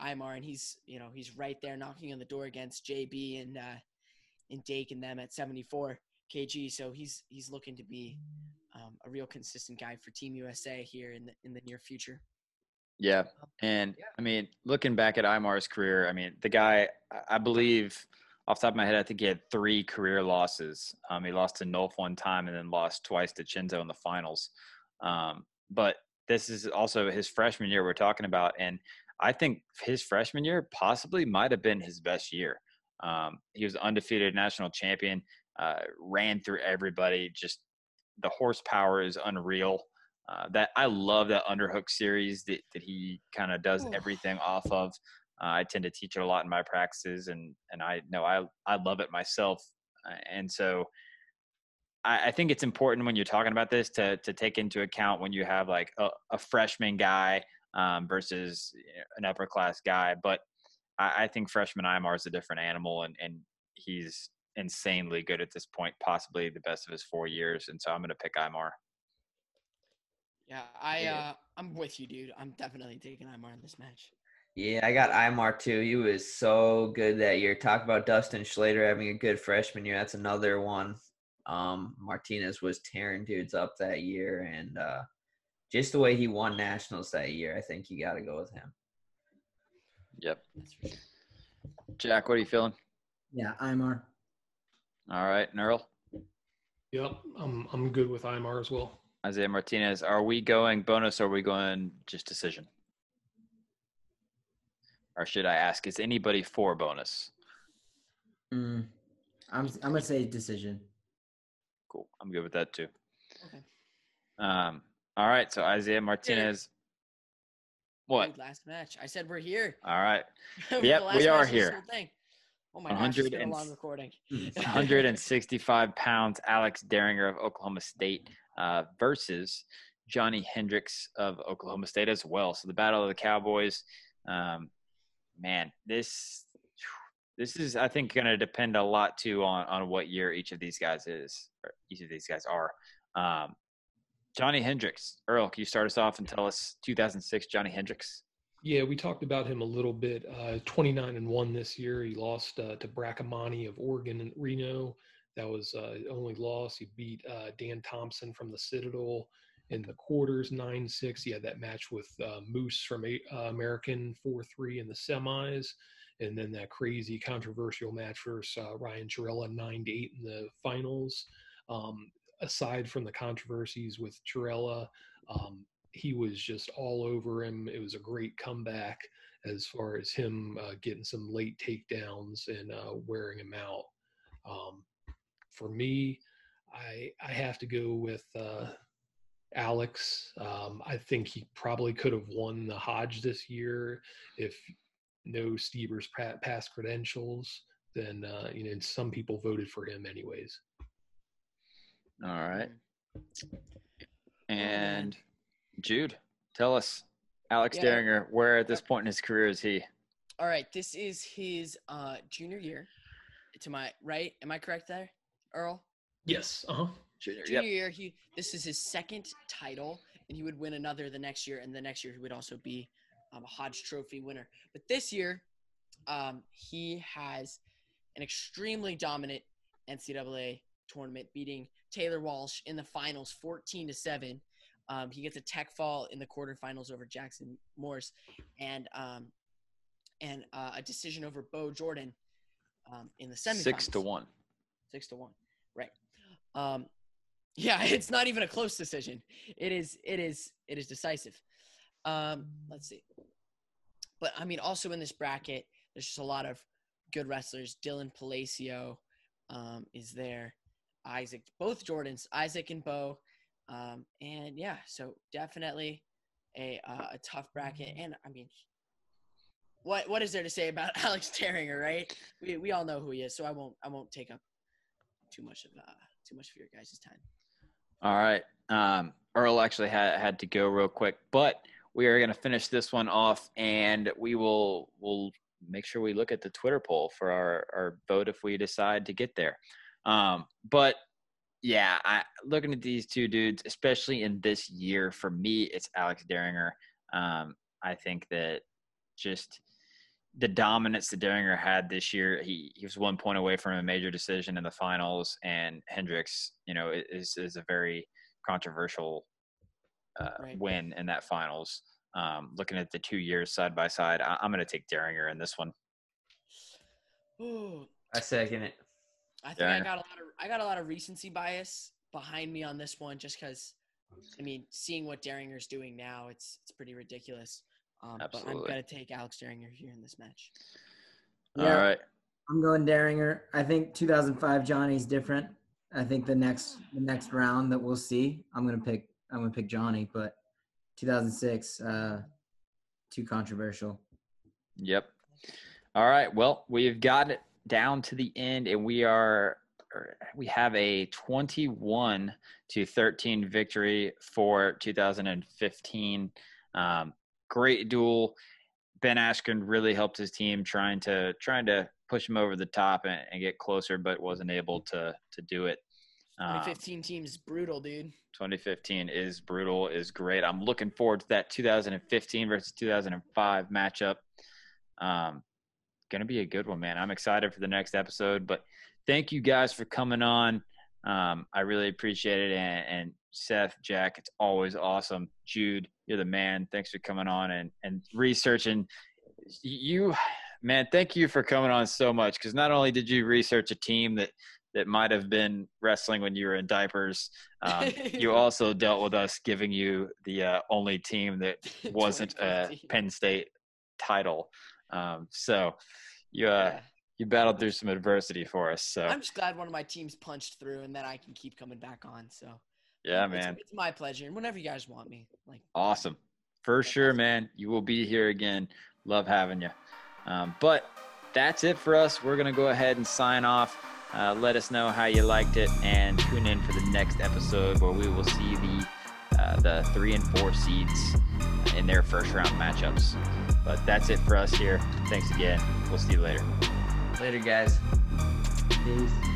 Imar, and he's, you know, he's right there knocking on the door against JB and Dake and them at 74 kg. So he's looking to be a real consistent guy for Team USA here in the near future. Yeah. And I mean, looking back at Imar's career, I mean, the guy, I believe off the top of my head, I think he had 3 career losses. He lost to Nolf one time and then lost twice to Chenzo in the finals. But this is also his freshman year we're talking about. And I think his freshman year possibly might've been his best year. He was undefeated national champion, ran through everybody. Just the horsepower is unreal. That I love that underhook series that he kind of does everything off of. I tend to teach it a lot in my practices, and I know I love it myself. And so I think it's important when you're talking about this to take into account when you have like a freshman guy versus an upper class guy. But I think freshman Imar is a different animal, and he's insanely good at this point, possibly the best of his 4 years. And so I'm going to pick Imar. Yeah, I'm with you, dude. I'm definitely taking Imar in this match. Yeah, I got Imar too. He was so good that year. Talk about Dustin Schlater having a good freshman year. That's another one. Martinez was tearing dudes up that year, and just the way he won nationals that year, I think you got to go with him. Yep. Jack, what are you feeling? Yeah, Imar. All right, Earl. Yep, I'm good with Imar as well. Isaiah Martinez, are we going bonus or are we going just decision? Or should I ask, is anybody for bonus? I'm going to say decision. Cool. I'm good with that too. Okay. All right. So Isaiah Martinez. Yeah. What? Dude, last match. I said we're here. All right. Yep, we are here. Oh my gosh, it's been a long recording. 165 pounds, Alex Derringer of Oklahoma State versus Johnny Hendricks of Oklahoma State as well. So the Battle of the Cowboys, man, this is, I think, going to depend a lot too on what year each of these guys is, or each of these guys are. Johnny Hendricks, Earl, can you start us off and tell us 2006 Johnny Hendricks? Yeah, we talked about him a little bit. 29-1 this year. He lost to Braccamani of Oregon and Reno. That was his only loss. He beat Dan Thompson from the Citadel in the quarters, 9-6. He had that match with Moose from American, 4-3 in the semis. And then that crazy controversial match versus Ryan Chirella, 9-8 in the finals. Aside from the controversies with Chirella, he was just all over him. It was a great comeback as far as him getting some late takedowns and wearing him out. For me, I have to go with Alex. I think he probably could have won the Hodge this year if no Steber's past credentials. Then you know, some people voted for him anyways. All right. And Jude, tell us, Alex Derringer, where at this point in his career is he? All right, this is his junior year. To my right, am I correct there, Earl? Yes. Uh huh. Junior year, this is his second title, and he would win another the next year, and the next year he would also be a Hodge Trophy winner. But this year, he has an extremely dominant NCAA tournament, beating Taylor Walsh in the finals, 14-7. He gets a tech fall in the quarterfinals over Jackson Morse, and a decision over Bo Jordan in the semifinals. 6-1. 6-1. Right. Yeah, it's not even a close decision. It is decisive. Let's see. But I mean, also in this bracket, there's just a lot of good wrestlers. Dylan Palacio is there. Isaac, both Jordans, Isaac and Bo. And yeah, so definitely a tough bracket. And I mean, what is there to say about Alex Derringer, right? We all know who he is, so I won't take up too much of your guys' time. All right, Earl actually had to go real quick, but we are going to finish this one off, and we'll make sure we look at the Twitter poll for our vote if we decide to get there. But yeah, looking at these two dudes, especially in this year, for me, it's Alex Derringer. I think that just the dominance that Derringer had this year, he was 1 point away from a major decision in the finals, and Hendricks, you know, is a very controversial win in that finals. Looking at the 2 years side by side, I'm going to take Derringer in this one. Ooh. I second it. I think I got a lot of recency bias behind me on this one, just because, I mean, seeing what Derringer's doing now, it's pretty ridiculous. But I'm gonna take Alex Derringer here in this match. Yeah, all right, I'm going Derringer. I think 2005 Johnny's different. I think the next round that we'll see, I'm gonna pick Johnny, but 2006 too controversial. Yep. All right. Well, we've got it down to the end, and we have a 21-13 victory for 2015. Great duel. Ben Askren really helped his team trying to push him over the top and get closer, but wasn't able to do it. 2015 team's brutal, dude. 2015 is brutal, is great. I'm looking forward to that 2015 versus 2005 matchup. Gonna be a good one, man. I'm excited for the next episode, but thank you guys for coming on. I really appreciate it, and Seth, Jack, it's always awesome. Jude, you're the man. Thanks for coming on and researching. You, man, thank you for coming on so much, because not only did you research a team that might have been wrestling when you were in diapers, you also dealt with us giving you the only team that wasn't a Penn State title. So you you battled through some adversity for us. So I'm just glad one of my teams punched through, and then I can keep coming back on. So yeah, man, it's my pleasure. And whenever you guys want me, like awesome, for sure, man. You will be here again. Love having you. But that's it for us. We're gonna go ahead and sign off. Let us know how you liked it, and tune in for the next episode where we will see the 3 and 4 seeds in their first round matchups. But that's it for us here. Thanks again. We'll see you later. Later, guys. Peace.